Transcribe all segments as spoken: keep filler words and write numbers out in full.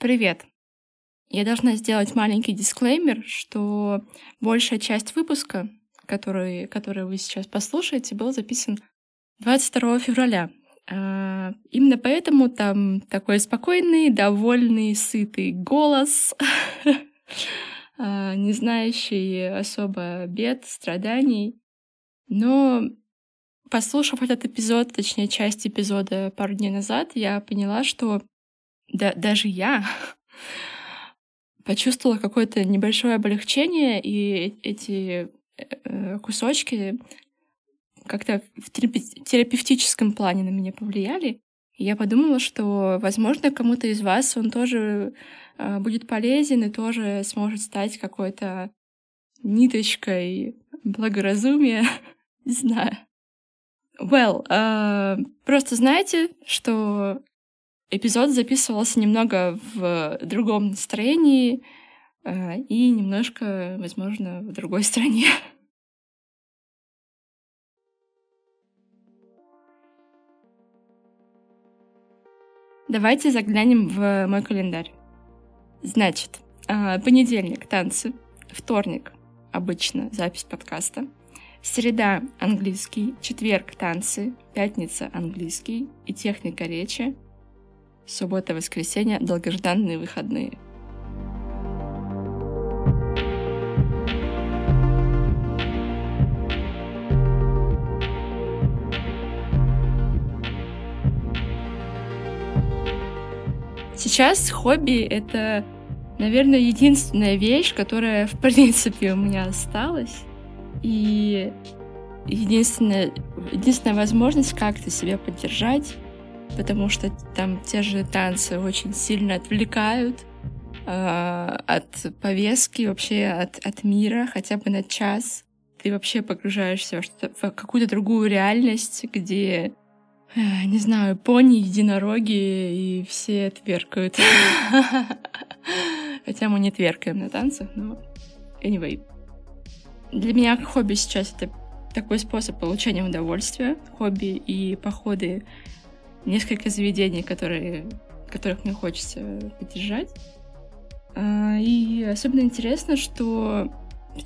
Привет! Я должна сделать маленький дисклеймер, что большая часть выпуска, который, который вы сейчас послушаете, был записан двадцать второго февраля. Именно поэтому там такой спокойный, довольный, сытый голос, не знающий особо бед, страданий. Но, послушав этот эпизод, точнее, часть эпизода пару дней назад, я поняла, что да, даже я почувствовала какое-то небольшое облегчение, и эти кусочки как-то в терапевтическом плане на меня повлияли. И я подумала, что, возможно, кому-то из вас он тоже будет полезен и тоже сможет стать какой-то ниточкой благоразумия. Не знаю. Well, uh, просто знаете, что эпизод записывался немного в другом настроении uh, и немножко, возможно, в другой стране. Давайте заглянем в мой календарь. Значит, понедельник — танцы, вторник — обычно запись подкаста, среда — английский, четверг — танцы, пятница — английский и техника речи, суббота, воскресенье — долгожданные выходные. Сейчас хобби — это, наверное, единственная вещь, которая, в принципе, у меня осталась. И единственная, единственная возможность как-то себя поддержать, потому что там те же танцы очень сильно отвлекают э, от повестки, вообще от, от мира, хотя бы на час. Ты вообще погружаешься в какую-то другую реальность, где... Не знаю, пони, единороги и все тверкают. Хотя мы не тверкаем на танцах, но... Anyway. Для меня хобби сейчас — это такой способ получения удовольствия. Хобби и походы — несколько заведений, которые, которых мне хочется поддержать. И особенно интересно, что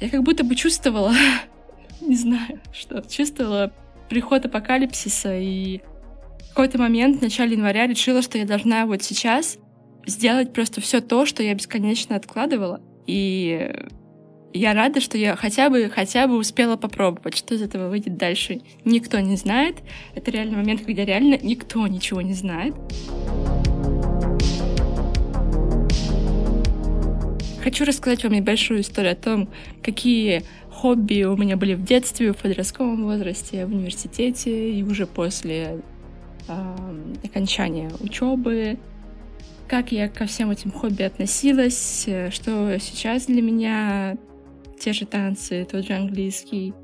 я как будто бы чувствовала... Не знаю, что... Чувствовала приход апокалипсиса и... В какой-то момент в начале января решила, что я должна вот сейчас сделать просто все то, что я бесконечно откладывала. И я рада, что я хотя бы, хотя бы успела попробовать, что из этого выйдет дальше. Никто не знает. Это реально момент, когда реально никто ничего не знает. Хочу рассказать вам небольшую историю о том, какие хобби у меня были в детстве, в подростковом возрасте, в университете и уже после... окончания учебы, как я ко всем этим хобби относилась, что сейчас для меня те же танцы, тот же английский.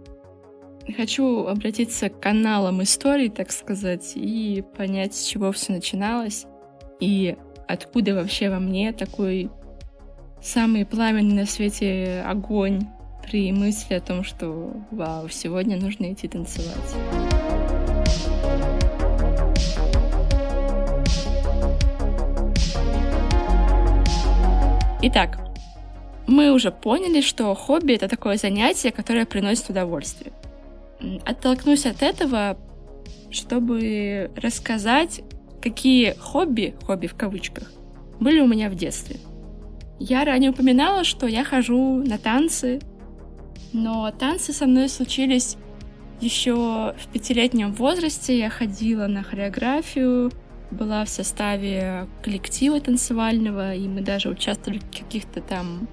Хочу обратиться к каналам истории, так сказать, и понять, с чего все начиналось, и откуда вообще во мне такой самый пламенный на свете огонь при мысли о том, что вау, сегодня нужно идти танцевать. Итак, мы уже поняли, что хобби — это такое занятие, которое приносит удовольствие. Оттолкнусь от этого, чтобы рассказать, какие хобби, хобби в кавычках, были у меня в детстве. Я ранее упоминала, что я хожу на танцы, но танцы со мной случились еще в пятилетнем возрасте. Я ходила на хореографию, была в составе коллектива танцевального, и мы даже участвовали в каких-то там,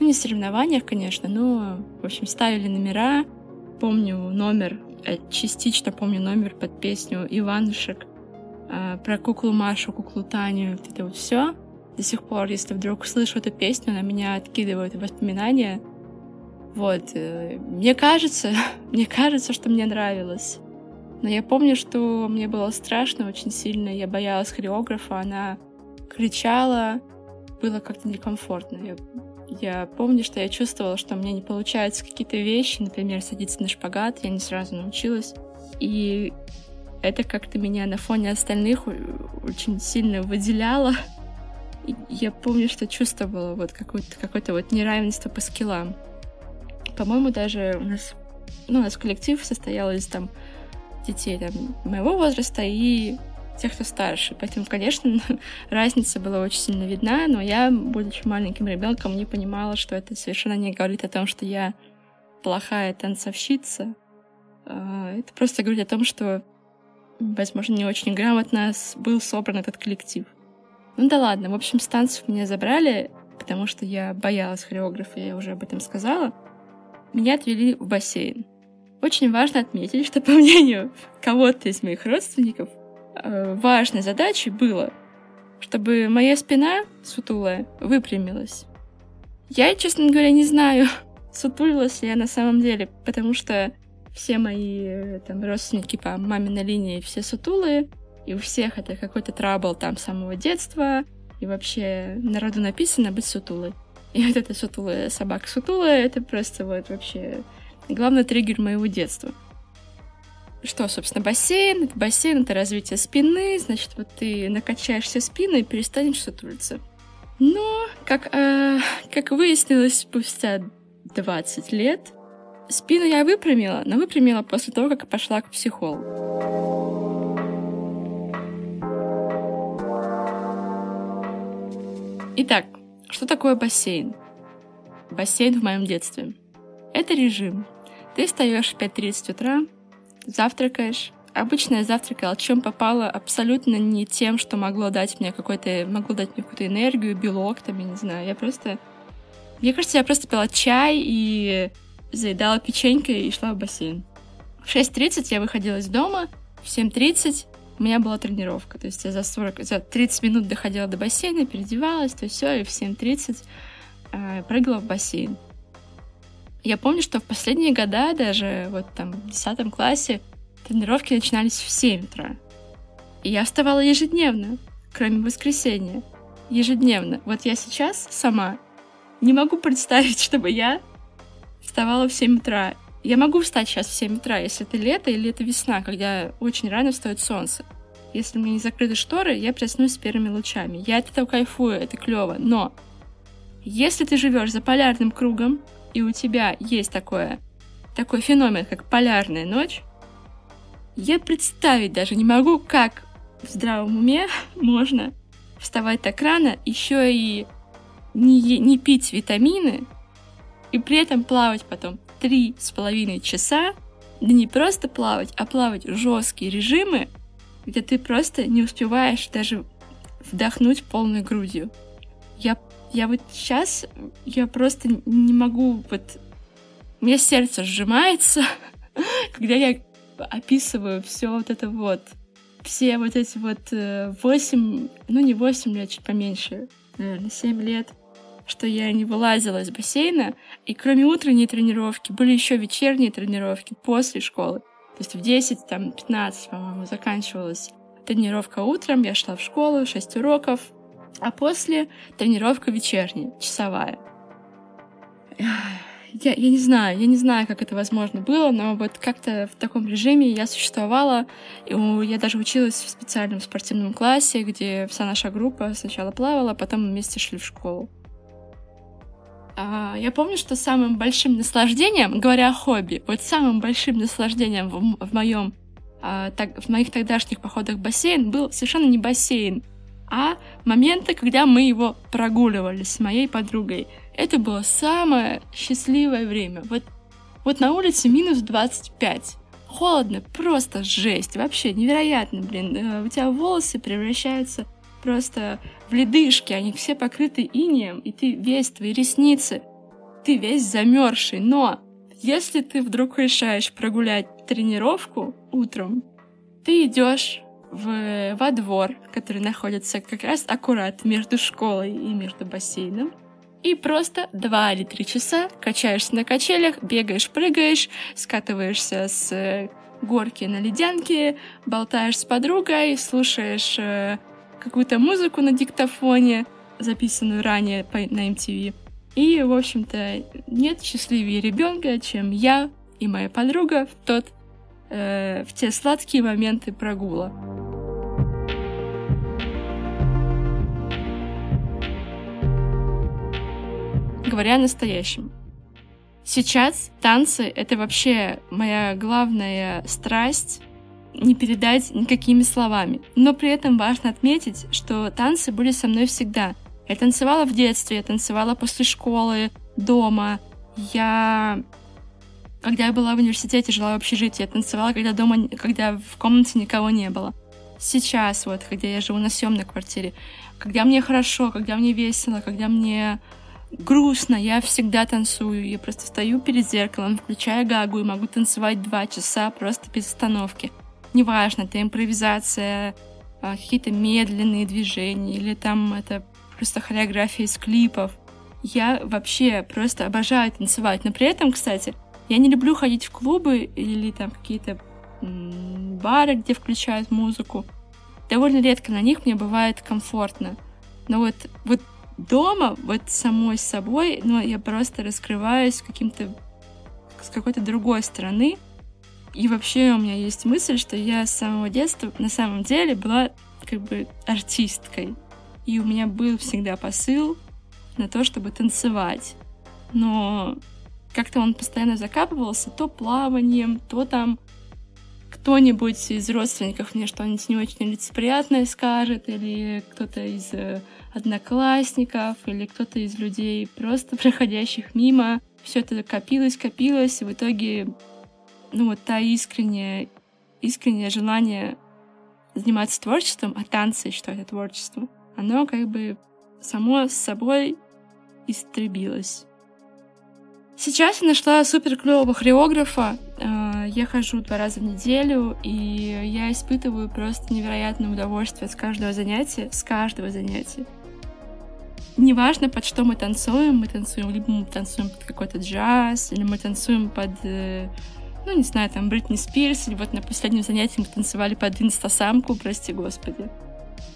ну, не соревнованиях, конечно, но, в общем, ставили номера. Помню номер, частично помню номер под песню «Иванушек», про куклу Машу, куклу Таню, вот это вот все. До сих пор, если вдруг слышу эту песню, она меня откидывает в воспоминания. Вот. Мне кажется, мне кажется, что мне нравилось. Но я помню, что мне было страшно очень сильно, я боялась хореографа, она кричала, было как-то некомфортно. Я, я помню, что я чувствовала, что у меня не получаются какие-то вещи, например, садиться на шпагат, я не сразу научилась. И это как-то меня на фоне остальных очень сильно выделяло. я помню, что чувствовала вот какое-то, какое-то вот неравенство по скиллам. По-моему, даже у нас, ну, у нас коллектив состоял из там детей там, моего возраста и тех, кто старше. Поэтому, конечно, разница была очень сильно видна, но я, будучи маленьким ребенком, не понимала, что это совершенно не говорит о том, что я плохая танцовщица. Это просто говорит о том, что, возможно, не очень грамотно был собран этот коллектив. Ну да ладно, в общем, с танцев меня забрали, потому что я боялась хореографа, я уже об этом сказала. Меня отвели в бассейн. Очень важно отметить, что, по мнению кого-то из моих родственников, важной задачей было, чтобы моя спина сутулая выпрямилась. Я, честно говоря, не знаю, сутулилась ли я на самом деле, потому что все мои там, родственники по маминой линии все сутулые, и у всех это какой-то трабл там с самого детства, и вообще народу написано быть сутулой. И вот эта сутулая собака сутулая, это просто вот вообще главный триггер моего детства. Что, собственно, бассейн? Это бассейн — это развитие спины, значит, вот ты накачаешься спиной и перестанешь сутулиться. Но, как, э, как выяснилось спустя двадцать лет, спину я выпрямила, но выпрямила после того, как пошла к психологу. Итак, что такое бассейн? Бассейн в моем детстве. Это режим. Ты встаешь в пять тридцать утра, завтракаешь. Обычно я завтракала, чем попало, абсолютно не тем, что могло дать мне какой-то, могло дать мне какую-то энергию, белок, там, я не знаю. Я просто... Мне кажется, я просто пила чай и заедала печенькой и шла в бассейн. В шесть тридцать я выходила из дома, в семь тридцать у меня была тренировка, то есть я за, сорок, за тридцать минут доходила до бассейна, переодевалась, то все, и в семь тридцать э, прыгала в бассейн. Я помню, что в последние года, даже вот там в десятом классе, тренировки начинались в семь утра. И я вставала ежедневно, кроме воскресенья. Ежедневно. Вот я сейчас сама не могу представить, чтобы я вставала в семь утра. Я могу встать сейчас в семь утра, если это лето или это весна, когда очень рано встает солнце. Если у меня не закрыты шторы, я проснусь с первыми лучами. Я от этого кайфую, это клево. Но если ты живешь за полярным кругом, и у тебя есть такое, такой феномен, как полярная ночь, я представить даже не могу, как в здравом уме можно вставать так рано, еще и не, не пить витамины, и при этом плавать потом три с половиной часа, да не просто плавать, а плавать жесткие режимы, где ты просто не успеваешь даже вдохнуть полной грудью. Я, я вот сейчас, я просто не могу, вот, у меня сердце сжимается, когда я описываю все вот это вот, все вот эти вот восемь, ну не восемь лет, чуть поменьше, наверное, семь лет, что я не вылазила из бассейна, и кроме утренней тренировки были еще вечерние тренировки после школы. То есть в десять, там, пятнадцать, по-моему, заканчивалась тренировка утром, я шла в школу, шесть уроков, а после тренировка вечерняя, часовая. Я, я не знаю, я не знаю, как это возможно было, но вот как-то в таком режиме я существовала. Я даже училась в специальном спортивном классе, где вся наша группа сначала плавала, а потом вместе шли в школу. Я помню, что самым большим наслаждением, говоря о хобби, вот самым большим наслаждением в, в, моем, в моих тогдашних походах в бассейн был совершенно не бассейн, а моменты, когда мы его прогуливали с моей подругой. Это было самое счастливое время. Вот, вот на улице минус двадцать пять. Холодно, просто жесть, вообще невероятно, блин. У тебя волосы превращаются просто в ледышки, они все покрыты инеем, и ты весь, твои ресницы, ты весь замерзший. Но если ты вдруг решаешь прогулять тренировку утром, ты идешь в, во двор, который находится как раз аккурат между школой и между бассейном, и просто два или три часа качаешься на качелях, бегаешь, прыгаешь, скатываешься с горки на ледянки, болтаешь с подругой, слушаешь какую-то музыку на диктофоне, записанную ранее на эм ти ви. И, в общем-то, нет счастливее ребенка, чем я и моя подруга в, тот, э, в те сладкие моменты прогула. говоря о настоящем. Сейчас танцы — это вообще моя главная страсть, не передать никакими словами. Но при этом важно отметить, что танцы были со мной всегда. Я танцевала в детстве, я танцевала после школы, дома. Я... Когда я была в университете, жила в общежитии, я танцевала, когда дома, когда в комнате никого не было. Сейчас вот, когда я живу на съемной квартире, когда мне хорошо, когда мне весело, когда мне грустно, я всегда танцую. Я просто стою перед зеркалом, включаю Гагу и могу танцевать два часа просто без остановки. Неважно, это импровизация, какие-то медленные движения или там это просто хореография из клипов. Я вообще просто обожаю танцевать. Но при этом, кстати, я не люблю ходить в клубы или там какие-то м-м, бары, где включают музыку. Довольно редко на них мне бывает комфортно. Но вот, вот дома, вот самой собой, ну, я просто раскрываюсь каким-то, с какой-то другой стороны. И вообще у меня есть мысль, что я с самого детства на самом деле была как бы артисткой. И у меня был всегда посыл на то, чтобы танцевать. Но... Как-то он постоянно закапывался, то плаванием, то там кто-нибудь из родственников мне что-нибудь не очень лицеприятное скажет, или кто-то из одноклассников, или кто-то из людей, просто проходящих мимо. Все это копилось, копилось, и в итоге, ну вот та искренняя, искреннее желание заниматься творчеством, а танцы, что это творчество, оно как бы само с собой истребилось. Сейчас я нашла супер клевого хореографа, я хожу два раза в неделю, и я испытываю просто невероятное удовольствие от каждого занятия, с каждого занятия. Неважно, под что мы танцуем, мы танцуем, либо мы танцуем под какой-то джаз, или мы танцуем под, ну, не знаю, там, Бритни Спирс, или вот на последнем занятии мы танцевали под инстасамку, прости господи.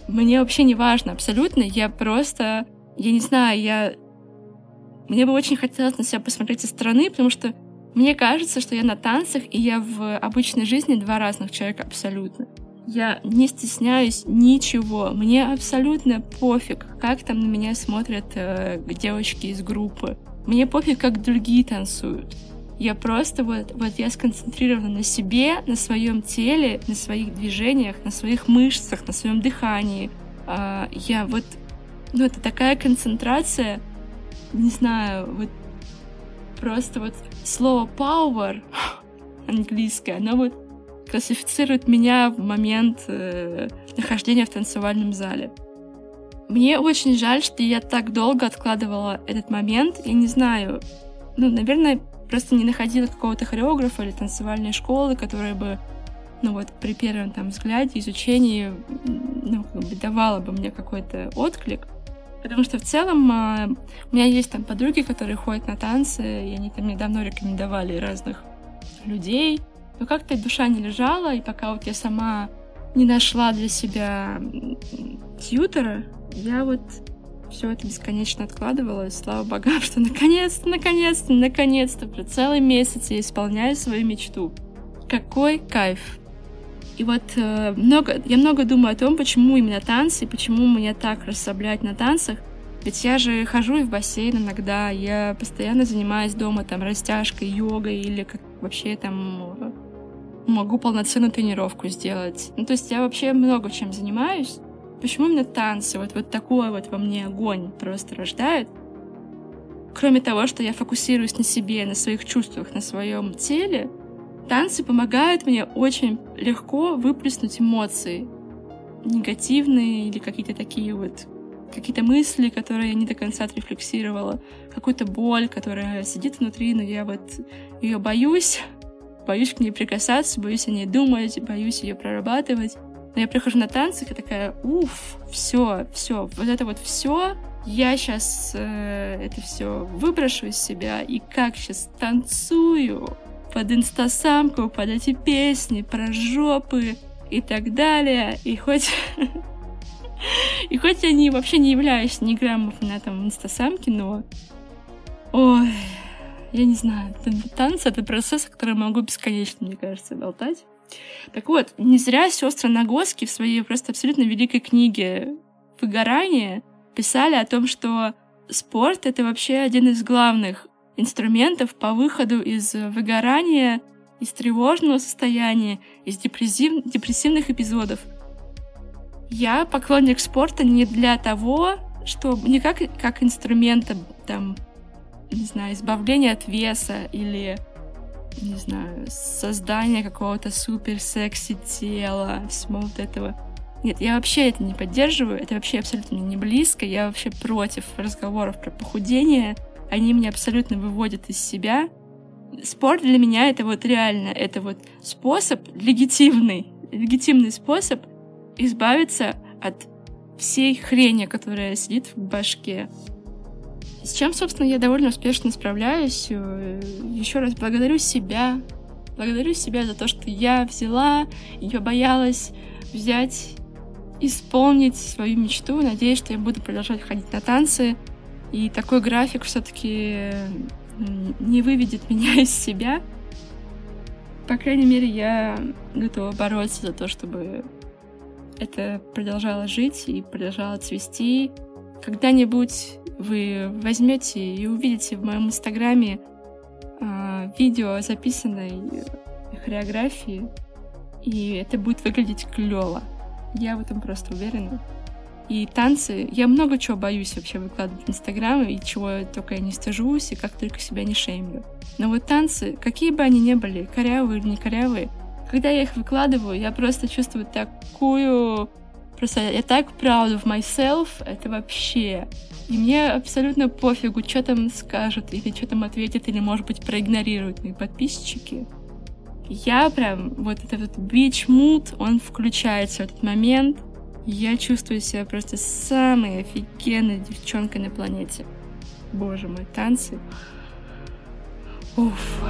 Мне вообще не важно абсолютно, я просто, я не знаю, я... Мне бы очень хотелось на себя посмотреть со стороны, потому что мне кажется, что я на танцах, и я в обычной жизни два разных человека абсолютно. Я не стесняюсь ничего. Мне абсолютно пофиг, как там на меня смотрят э, девочки из группы. Мне пофиг, как другие танцуют. Я просто вот, вот я сконцентрирована на себе, на своем теле, на своих движениях, на своих мышцах, на своем дыхании. Э, я вот... Ну, это такая концентрация... Не знаю, вот просто вот слово power английское, оно вот классифицирует меня в момент э, нахождения в танцевальном зале. Мне очень жаль, что я так долго откладывала этот момент. Я не знаю, ну, наверное, просто не находила какого-то хореографа или танцевальной школы, которая бы, ну вот, при первом там взгляде, изучении, ну, как бы давала бы мне какой-то отклик. Потому что в целом а, у меня есть там подруги, которые ходят на танцы, и они там мне давно рекомендовали разных людей. Но как-то душа не лежала, и пока вот я сама не нашла для себя тьютера, я вот все это бесконечно откладывала. И слава богам, что наконец-то, наконец-то, наконец-то, про целый месяц я исполняю свою мечту. Какой кайф! И вот э, много, я много думаю о том, почему именно танцы, почему меня так расслабляют на танцах. Ведь я же хожу и в бассейн иногда, я постоянно занимаюсь дома там растяжкой, йогой или как вообще там могу полноценную тренировку сделать. Ну, то есть я вообще много чем занимаюсь. Почему именно танцы? Вот, вот такой вот во мне огонь просто рождает. Кроме того, что я фокусируюсь на себе, на своих чувствах, на своем теле, танцы помогают мне очень легко выплеснуть эмоции, негативные или какие-то такие вот, какие-то мысли, которые я не до конца отрефлексировала, какую-то боль, которая сидит внутри, но я вот ее боюсь, боюсь к ней прикасаться, боюсь о ней думать, боюсь ее прорабатывать. Но я прихожу на танцы, и такая, уф, все, все, вот это вот все, я сейчас э, это все выброшу из себя и как сейчас танцую. Под инстасамку, под эти песни, про жопы и так далее. И хоть... И хоть я не, вообще не являюсь ни грамма фанатом инстасамки, но... Ой, я не знаю. Танцы — это процесс, о котором могу бесконечно, мне кажется, болтать. Так вот, не зря сестры Нагоски в своей просто абсолютно великой книге «Выгорание» писали о том, что спорт — это вообще один из главных инструментов по выходу из выгорания, из тревожного состояния, из депрессив... депрессивных эпизодов. Я поклонник спорта не для того, чтобы... не как, как инструмента, там, не знаю, избавления от веса или, не знаю, создания какого-то супер-секси тела, всего вот этого. Нет, я вообще это не поддерживаю, это вообще абсолютно не близко, я вообще против разговоров про похудение, они меня абсолютно выводят из себя. Спорт для меня это вот реально, это вот способ, легитимный, легитимный способ избавиться от всей хрени, которая сидит в башке. С чем, собственно, я довольно успешно справляюсь. Еще раз благодарю себя, благодарю себя за то, что я взяла и побоялась взять, исполнить свою мечту. Надеюсь, что я буду продолжать ходить на танцы. И такой график все-таки не выведет меня из себя. По крайней мере, я готова бороться за то, чтобы это продолжало жить и продолжало цвести. Когда-нибудь вы возьмете и увидите в моем инстаграме э, видео записанной хореографии, и это будет выглядеть клёво. Я в этом просто уверена. И танцы... Я много чего боюсь вообще выкладывать в Инстаграм, и чего только я не стыжусь, и как только себя не шеймлю. Но вот танцы, какие бы они ни были, корявые или не корявые, когда я их выкладываю, я просто чувствую такую... Просто я так proud of myself, это вообще... И мне абсолютно пофигу, что там скажут, или что там ответят, или, может быть, проигнорируют мои подписчики. Я прям, вот этот beach mood, он включается в этот момент. Я чувствую себя просто самой офигенной девчонкой на планете. Боже мой, танцы. Уф.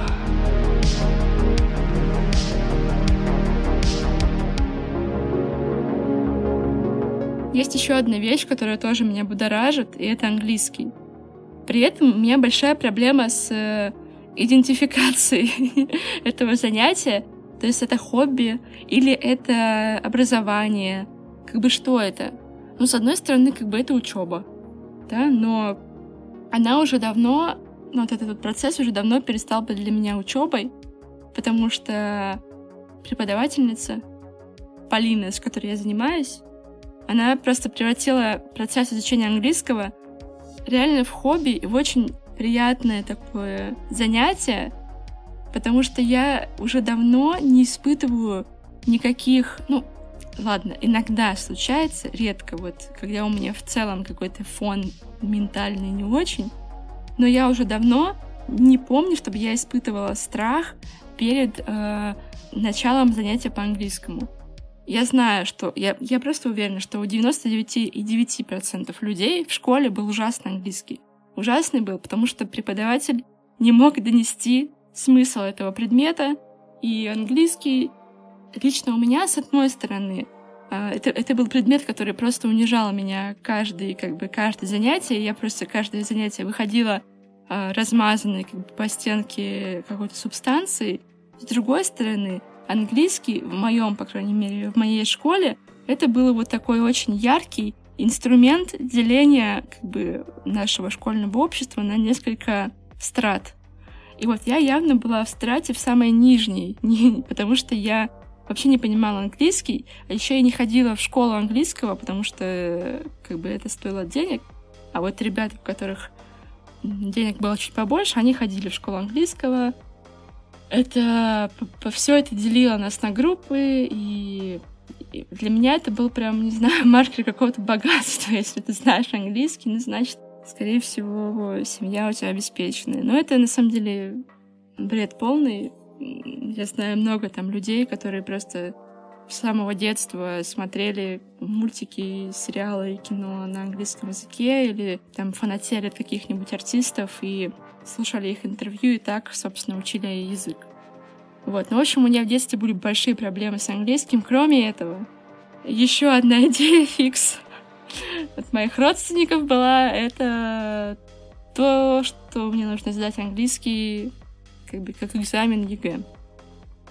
Есть еще одна вещь, которая тоже меня будоражит, и это английский. При этом у меня большая проблема с... идентификации этого занятия, то есть это хобби или это образование, как бы что это? Ну, с одной стороны, как бы это учеба, да, но она уже давно, ну, вот этот процесс уже давно перестал быть для меня учебой, потому что преподавательница Полина, с которой я занимаюсь, она просто превратила процесс изучения английского реально в хобби и в очень приятное такое занятие, потому что я уже давно не испытываю никаких... Ну, ладно, иногда случается, редко, вот, когда у меня в целом какой-то фон ментальный не очень, но я уже давно не помню, чтобы я испытывала страх перед э, началом занятия по английскому. Я знаю, что... Я, я просто уверена, что у девяносто девять целых девять десятых процента людей в школе был ужасный английский. Ужасный был, потому что преподаватель не мог донести смысл этого предмета, и английский лично у меня, с одной стороны, это, это был предмет, который просто унижал меня каждый, как бы, каждое занятие, я просто каждое занятие выходила размазанной, как бы, по стенке какой-то субстанции. С другой стороны, английский, в моем, по крайней мере, в моей школе, это был вот такой очень яркий инструмент деления, как бы, нашего школьного общества на несколько страт. И вот я явно была в страте в самой нижней, потому что я вообще не понимала английский, а еще я не ходила в школу английского, потому что, как бы, это стоило денег. А вот ребята, у которых денег было чуть побольше, они ходили в школу английского. Это... Все это делило нас на группы, и... Для меня это был прям, не знаю, маркер какого-то богатства. Если ты знаешь английский, ну, значит, скорее всего, семья у тебя обеспеченная. Но это, на самом деле, бред полный. Я знаю много там людей, которые просто с самого детства смотрели мультики, сериалы, кино на английском языке или там фанатели от каких-нибудь артистов и слушали их интервью, и так, собственно, учили язык. Вот. Ну, в общем, у меня в детстве были большие проблемы с английским. Кроме этого, еще одна идея фикс от моих родственников была — это то, что мне нужно сдать английский, как бы, как экзамен ЕГЭ.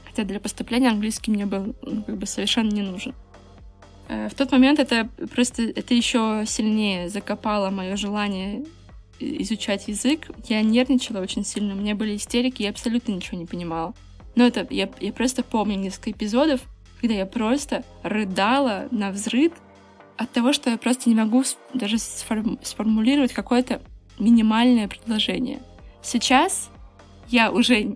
Хотя для поступления английский мне был, ну, как бы, совершенно не нужен. В тот момент это просто это еще сильнее закопало мое желание изучать язык, я нервничала очень сильно, у меня были истерики, я абсолютно ничего не понимала. Но это я, я просто помню несколько эпизодов, когда я просто рыдала на взрыд от того, что я просто не могу даже сформ- сформулировать какое-то минимальное предложение. Сейчас я уже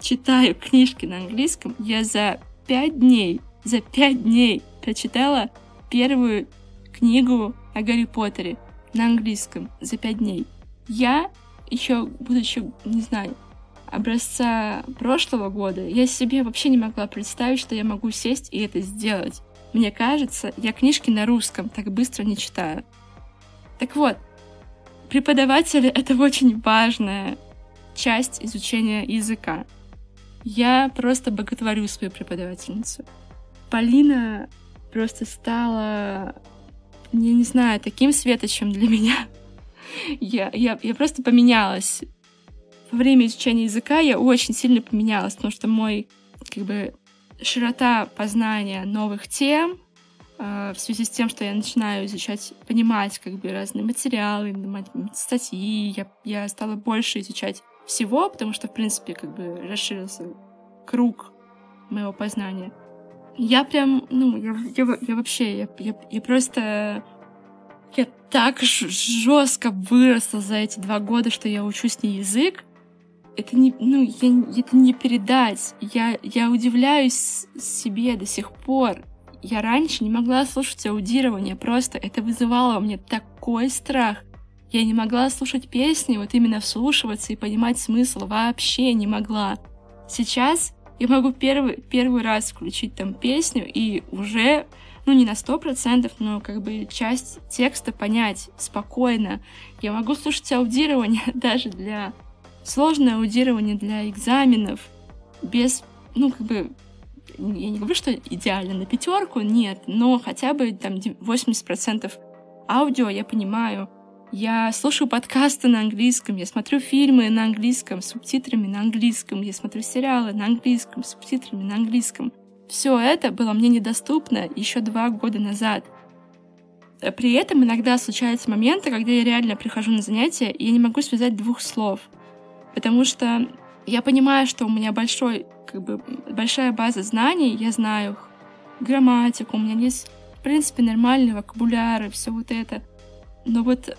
читаю книжки на английском, я за пять дней, за пять дней прочитала первую книгу о Гарри Поттере на английском за пять дней. Я еще, будучи, не знаю, образца прошлого года, я себе вообще не могла представить, что я могу сесть и это сделать. Мне кажется, я книжки на русском так быстро не читаю. Так вот, преподаватели — это очень важная часть изучения языка. Я просто боготворю свою преподавательницу. Полина просто стала, я не знаю, таким светочем для меня. Я, я, я просто поменялась. Во время изучения языка я очень сильно поменялась, потому что мой, как бы, широта познания новых тем э, в связи с тем, что я начинаю изучать, понимать, как бы, разные материалы, статьи, я, я стала больше изучать всего, потому что, в принципе, как бы расширился круг моего познания. Я прям, ну, я, я, я вообще, я, я, я просто... Я так жестко выросла за эти два года, что я учу с ней язык. Это не, ну, я, это не передать. Я, я удивляюсь себе до сих пор. Я раньше не могла слушать аудирование, просто это вызывало у меня такой страх. Я не могла слушать песни, вот именно вслушиваться и понимать смысл. Вообще не могла. Сейчас я могу первый, первый раз включить там песню и уже... ну, не на сто процентов, но, как бы, часть текста понять спокойно. Я могу слушать аудирование даже для... сложное аудирование для экзаменов без, ну, как бы... Я не говорю, что идеально на пятерку, нет, но хотя бы там восемьдесят процентов аудио я понимаю. Я слушаю подкасты на английском, я смотрю фильмы на английском, с субтитрами на английском, я смотрю сериалы на английском, с субтитрами на английском. Все это было мне недоступно еще два года назад. При этом иногда случаются моменты, когда я реально прихожу на занятия, и я не могу связать двух слов. Потому что я понимаю, что у меня большой, как бы, большая база знаний, я знаю их, грамматику, у меня есть, в принципе, нормальный вокабуляр и все вот это. Но вот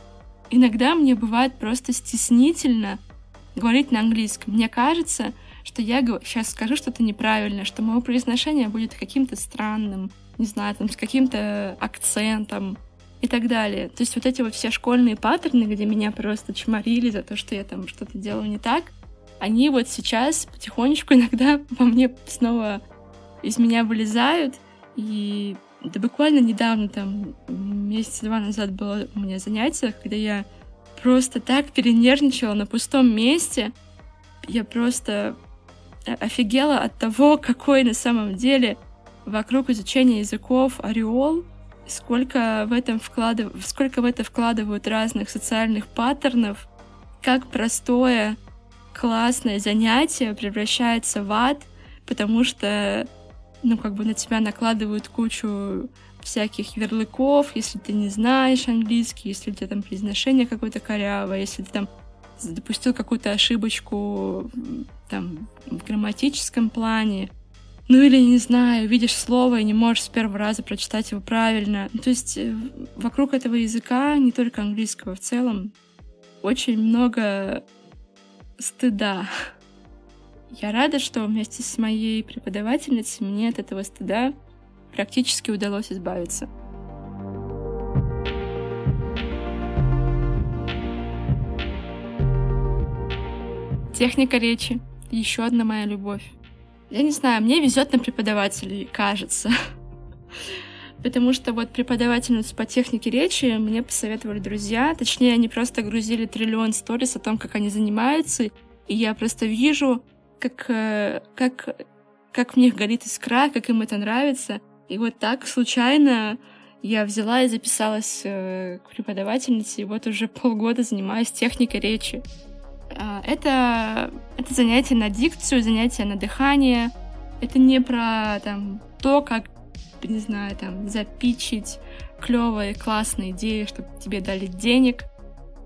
иногда мне бывает просто стеснительно говорить на английском. Мне кажется, что я сейчас скажу что-то неправильное, что мое произношение будет каким-то странным, не знаю, там, с каким-то акцентом и так далее. То есть вот эти вот все школьные паттерны, где меня просто чморили за то, что я там что-то делаю не так, они вот сейчас потихонечку иногда во мне снова из меня вылезают. И да, буквально недавно, там, месяца два назад было у меня занятие, когда я просто так перенервничала на пустом месте. Я просто... офигела от того, какой на самом деле вокруг изучения языков ореол, сколько в, этом вкладыв... сколько в это вкладывают разных социальных паттернов, как простое классное занятие превращается в ад, потому что, ну, как бы, на тебя накладывают кучу всяких ярлыков, если ты не знаешь английский, если у тебя там произношение какое-то корявое, если ты там допустил какую-то ошибочку там в грамматическом плане, ну или, не знаю, видишь слово и не можешь с первого раза прочитать его правильно. То есть вокруг этого языка, не только английского в целом, очень много стыда. Я рада, что вместе с моей преподавательницей мне от этого стыда практически удалось избавиться. Техника речи. Еще одна моя любовь. Я не знаю, мне везет на преподавателей, кажется. Потому что вот преподавательницу по технике речи мне посоветовали друзья. Точнее, они просто грузили триллион сторис о том, как они занимаются. И я просто вижу, как, как, как в них горит искра, как им это нравится. И вот так случайно я взяла и записалась к преподавательнице. И вот уже полгода занимаюсь техникой речи. Это, это занятие на дикцию, занятие на дыхание. Это не про там, то, как, не знаю, там, запичить клевые, классные идеи, чтобы тебе дали денег.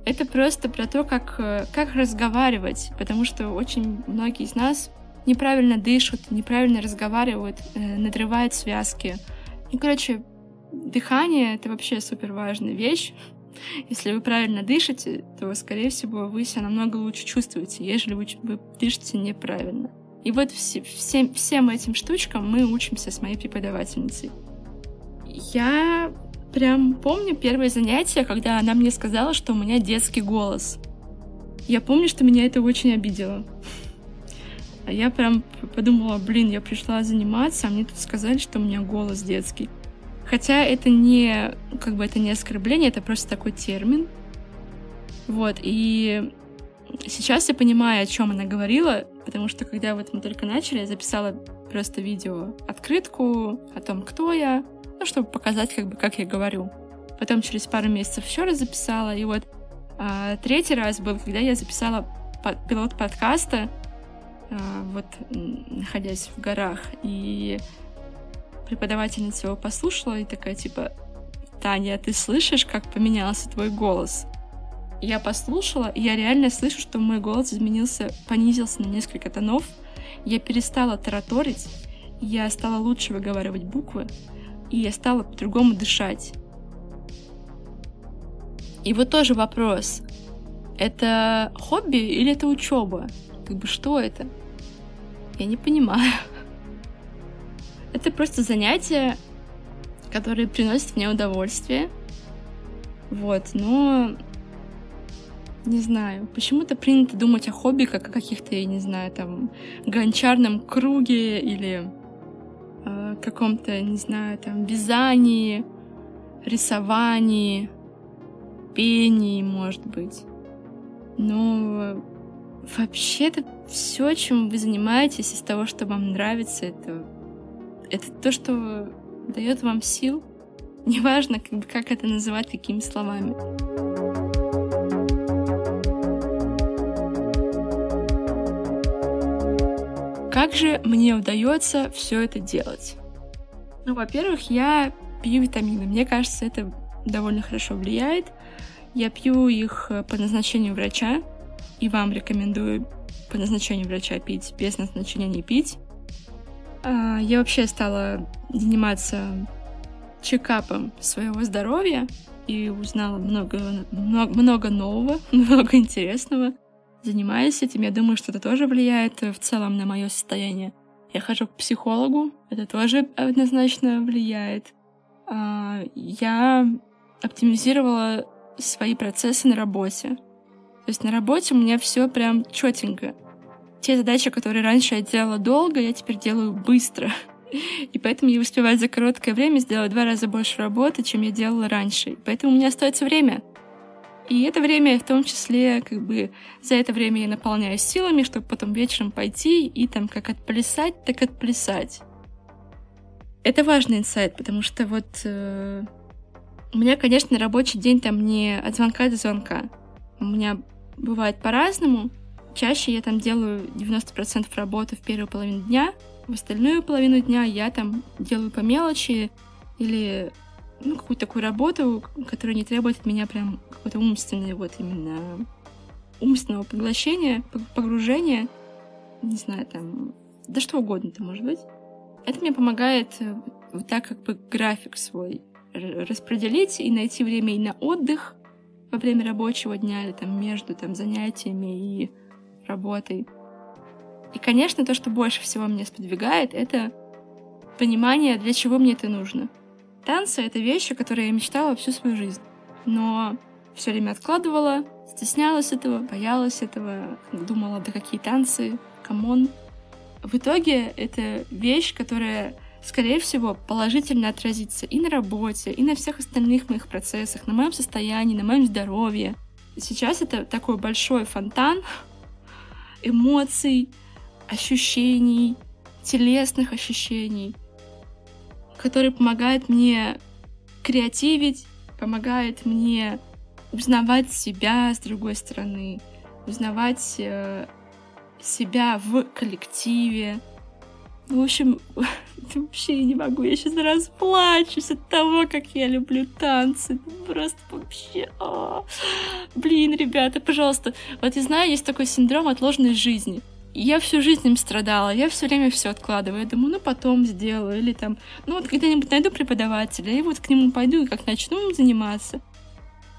Это просто про то, как, как разговаривать, потому что очень многие из нас неправильно дышат, неправильно разговаривают, надрывают связки. И, короче, дыхание — это вообще супер важная вещь. Если вы правильно дышите, то, скорее всего, вы себя намного лучше чувствуете, ежели вы дышите неправильно. И вот все, всем, всем этим штучкам мы учимся с моей преподавательницей. Я прям помню первое занятие, когда она мне сказала, что у меня детский голос. Я помню, что меня это очень обидело. Я прям подумала, блин, я пришла заниматься, а мне тут сказали, что у меня голос детский. Хотя это не, как бы это не оскорбление, это просто такой термин. Вот, и сейчас я понимаю, о чем она говорила, потому что когда вот мы только начали, я записала просто видео, открытку о том, кто я, ну, чтобы показать, как бы, как я говорю. Потом через пару месяцев еще раз записала, и вот а, третий раз был, когда я записала под, пилот подкаста, а, вот, находясь в горах, и... Преподавательница его послушала и такая, типа, Таня, ты слышишь, как поменялся твой голос? Я послушала, и я реально слышу, что мой голос изменился, понизился на несколько тонов. Я перестала тараторить, я стала лучше выговаривать буквы, и я стала по-другому дышать. И вот тоже вопрос. Это хобби или это учеба? Как бы что это? Я не понимаю. Это просто занятия, которые приносят мне удовольствие. Вот, но... Не знаю, почему-то принято думать о хобби как о каких-то, я не знаю, там, гончарном круге или э, каком-то, не знаю, там, вязании, рисовании, пении, может быть. Но вообще-то все, чем вы занимаетесь, из того, что вам нравится, это... Это то, что дает вам сил. Неважно, как, как это называть, какими словами. Как же мне удается все это делать? Ну, во-первых, я пью витамины. Мне кажется, это довольно хорошо влияет. Я пью их по назначению врача. И вам рекомендую по назначению врача пить, без назначения не пить. Я вообще стала заниматься чекапом своего здоровья и узнала много, много, много нового, много интересного. Занимаюсь этим, я думаю, что это тоже влияет в целом на мое состояние. Я хожу к психологу, это тоже однозначно влияет. Я оптимизировала свои процессы на работе. То есть на работе у меня все прям четенько. Те задачи, которые раньше я делала долго, я теперь делаю быстро. И поэтому я успеваю за короткое время сделать два раза больше работы, чем я делала раньше. Поэтому у меня остается время. И это время в том числе, как бы, за это время я наполняюсь силами, чтобы потом вечером пойти и там как отплясать, так отплясать. Это важный инсайт, потому что вот э, у меня, конечно, рабочий день там не от звонка до звонка. У меня бывает по-разному. Чаще я там делаю девяносто процентов работы в первую половину дня, в остальную половину дня я там делаю по мелочи или ну, какую-то такую работу, которая не требует от меня прям какого-то умственного, вот именно умственного поглощения, погружения, не знаю, там, да что угодно-то может быть. Это мне помогает вот так как бы график свой распределить и найти время и на отдых во время рабочего дня или там между там, занятиями и работой. И, конечно, то, что больше всего меня сподвигает, это понимание, для чего мне это нужно. Танцы — это вещи, о которой я мечтала всю свою жизнь. Но все время откладывала, стеснялась этого, боялась этого, думала, да какие танцы, камон. В итоге это вещь, которая, скорее всего, положительно отразится и на работе, и на всех остальных моих процессах, на моем состоянии, на моем здоровье. Сейчас это такой большой фонтан эмоций, ощущений, телесных ощущений, который помогает мне креативить, помогает мне узнавать себя с другой стороны, узнавать э, себя в коллективе. В общем, вообще я не могу, я сейчас расплачусь от того, как я люблю танцы. Просто вообще... Блин, блин, ребята, пожалуйста. Вот я знаю, есть такой синдром отложенной жизни. Я всю жизнь им страдала, я все время все откладываю. Я думаю, ну потом сделаю, или там, ну вот когда-нибудь найду преподавателя, и вот к нему пойду, и как начну им заниматься.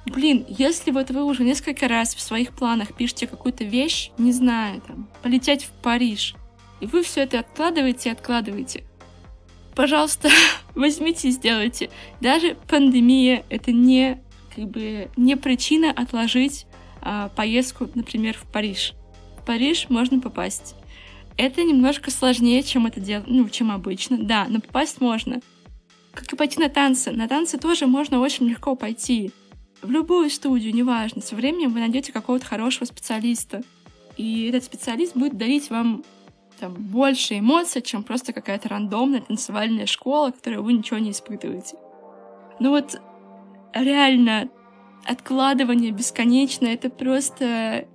Блин, если вот вы уже несколько раз в своих планах пишете какую-то вещь, не знаю, там, полететь в Париж, и вы все это откладываете и откладываете, пожалуйста, возьмите и сделайте. Даже пандемия — это не, как бы, не причина отложить а, поездку, например, в Париж. В Париж можно попасть. Это немножко сложнее, чем это делать, ну, чем обычно. Да, но попасть можно. Как и пойти на танцы. На танцы тоже можно очень легко пойти. В любую студию, неважно. Со временем вы найдете какого-то хорошего специалиста. И этот специалист будет дарить вам там больше эмоций, чем просто какая-то рандомная танцевальная школа, в которой вы ничего не испытываете. Ну вот реально откладывание бесконечно — это просто,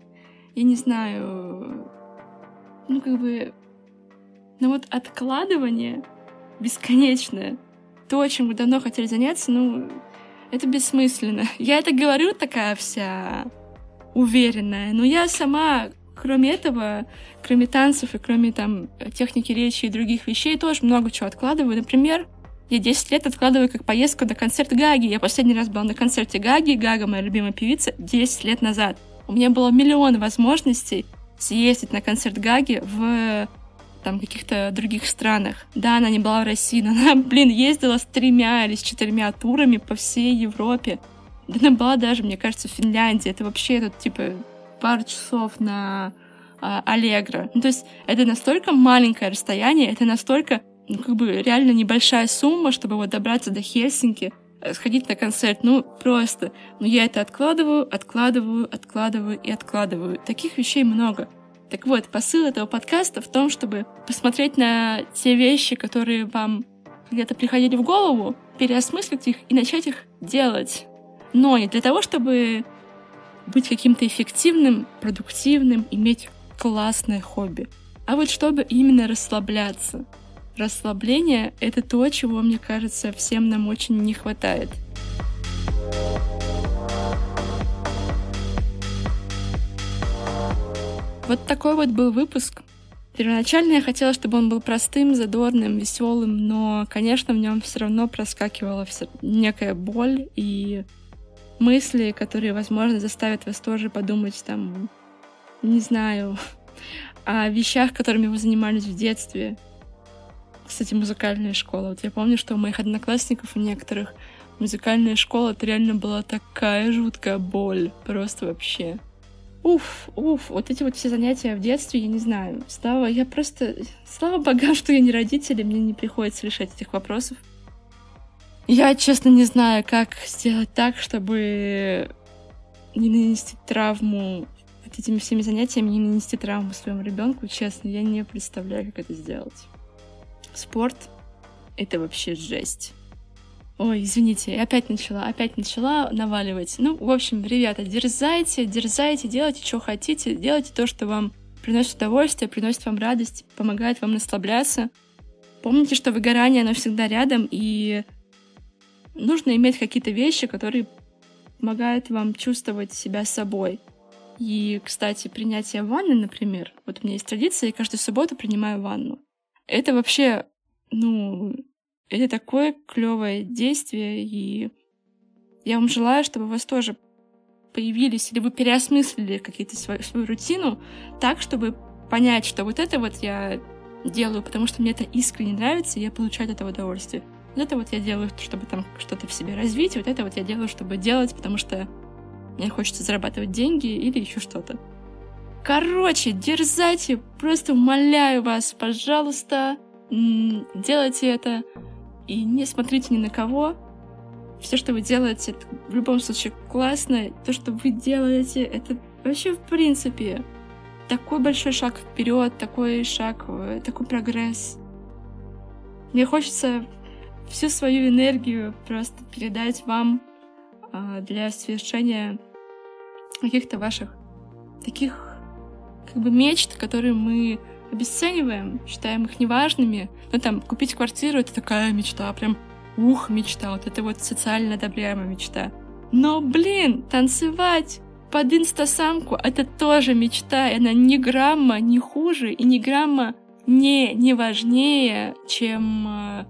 я не знаю, ну как бы, ну вот откладывание бесконечное, то, чем вы давно хотели заняться, ну это бессмысленно. Я это говорю такая вся уверенная, но я сама... Кроме этого, кроме танцев и кроме там техники речи и других вещей, тоже много чего откладываю. Например, я десять лет откладываю как поездку на концерт Гаги. Я последний раз была на концерте Гаги, Гага, моя любимая певица, десять лет назад. У меня было миллион возможностей съездить на концерт Гаги в там каких-то других странах. Да, она не была в России, но она, блин, ездила с тремя или с четырьмя турами по всей Европе. Да она была даже, мне кажется, в Финляндии. Это вообще тут, типа... пару часов на Allegro. Ну, то есть это настолько маленькое расстояние, это настолько, ну, как бы реально небольшая сумма, чтобы вот добраться до Хельсинки, сходить на концерт, ну, просто. Но я это откладываю, откладываю, откладываю и откладываю. Таких вещей много. Так вот, посыл этого подкаста в том, чтобы посмотреть на те вещи, которые вам где-то приходили в голову, переосмыслить их и начать их делать. Но не для того, чтобы... быть каким-то эффективным, продуктивным, иметь классное хобби. А вот чтобы именно расслабляться. Расслабление — это то, чего, мне кажется, всем нам очень не хватает. Вот такой вот был выпуск. Первоначально я хотела, чтобы он был простым, задорным, веселым, но, конечно, в нем все равно проскакивала некая боль и... мысли, которые, возможно, заставят вас тоже подумать, там, не знаю, о вещах, которыми вы занимались в детстве. Кстати, музыкальная школа. Вот я помню, что у моих одноклассников, у некоторых, музыкальная школа, это реально была такая жуткая боль. Просто вообще. Уф, уф, вот эти вот все занятия в детстве, я не знаю. Слава, я просто... Слава богам, что я не родители, мне не приходится решать этих вопросов. Я, честно, не знаю, как сделать так, чтобы не нанести травму вот этими всеми занятиями, не нанести травму своему ребенку. Честно, я не представляю, как это сделать. Спорт — это вообще жесть. Ой, извините, я опять начала, опять начала наваливать. Ну, в общем, ребята, дерзайте, дерзайте, делайте, что хотите, делайте то, что вам приносит удовольствие, приносит вам радость, помогает вам расслабляться. Помните, что выгорание, оно всегда рядом, и... нужно иметь какие-то вещи, которые помогают вам чувствовать себя собой. И, кстати, принятие ванны, например. Вот у меня есть традиция, я каждую субботу принимаю ванну. Это вообще, ну, это такое клевое действие, и я вам желаю, чтобы у вас тоже появились, или вы переосмыслили какие-то свою, свою рутину так, чтобы понять, что вот это вот я делаю, потому что мне это искренне нравится, и я получаю от этого удовольствие. Вот это вот я делаю, чтобы там что-то в себе развить, вот это вот я делаю, чтобы делать, потому что мне хочется зарабатывать деньги или еще что-то. Короче, дерзайте, просто умоляю вас, пожалуйста, м- делайте это и не смотрите ни на кого. Все, что вы делаете, это в любом случае классно. То, что вы делаете, это вообще в принципе такой большой шаг вперед, такой шаг, такой прогресс. Мне хочется... всю свою энергию просто передать вам а, для совершения каких-то ваших таких как бы мечт, которые мы обесцениваем, считаем их неважными. Ну там, купить квартиру — это такая мечта, прям ух, мечта, вот это вот социально одобряемая мечта. Но, блин, танцевать, Под инстасамку это тоже мечта, и она ни грамма не хуже и ни грамма не, не важнее, чем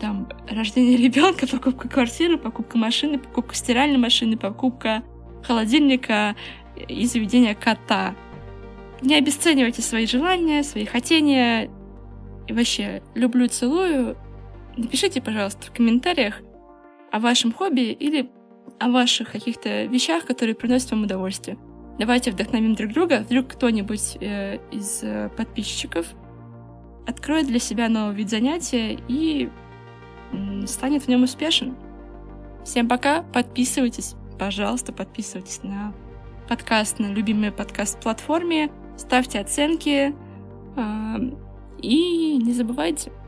там рождение ребенка, покупка квартиры, покупка машины, покупка стиральной машины, покупка холодильника и заведения кота. Не обесценивайте свои желания, свои хотения. И вообще, люблю, целую. Напишите, пожалуйста, в комментариях о вашем хобби или о ваших каких-то вещах, которые приносят вам удовольствие. Давайте вдохновим друг друга. Вдруг кто-нибудь э, из э, подписчиков откроет для себя новый вид занятия и э, станет в нем успешен. Всем пока. Подписывайтесь. Пожалуйста, подписывайтесь на подкаст, на любимые подкаст-платформе. Ставьте оценки. Э, и не забывайте...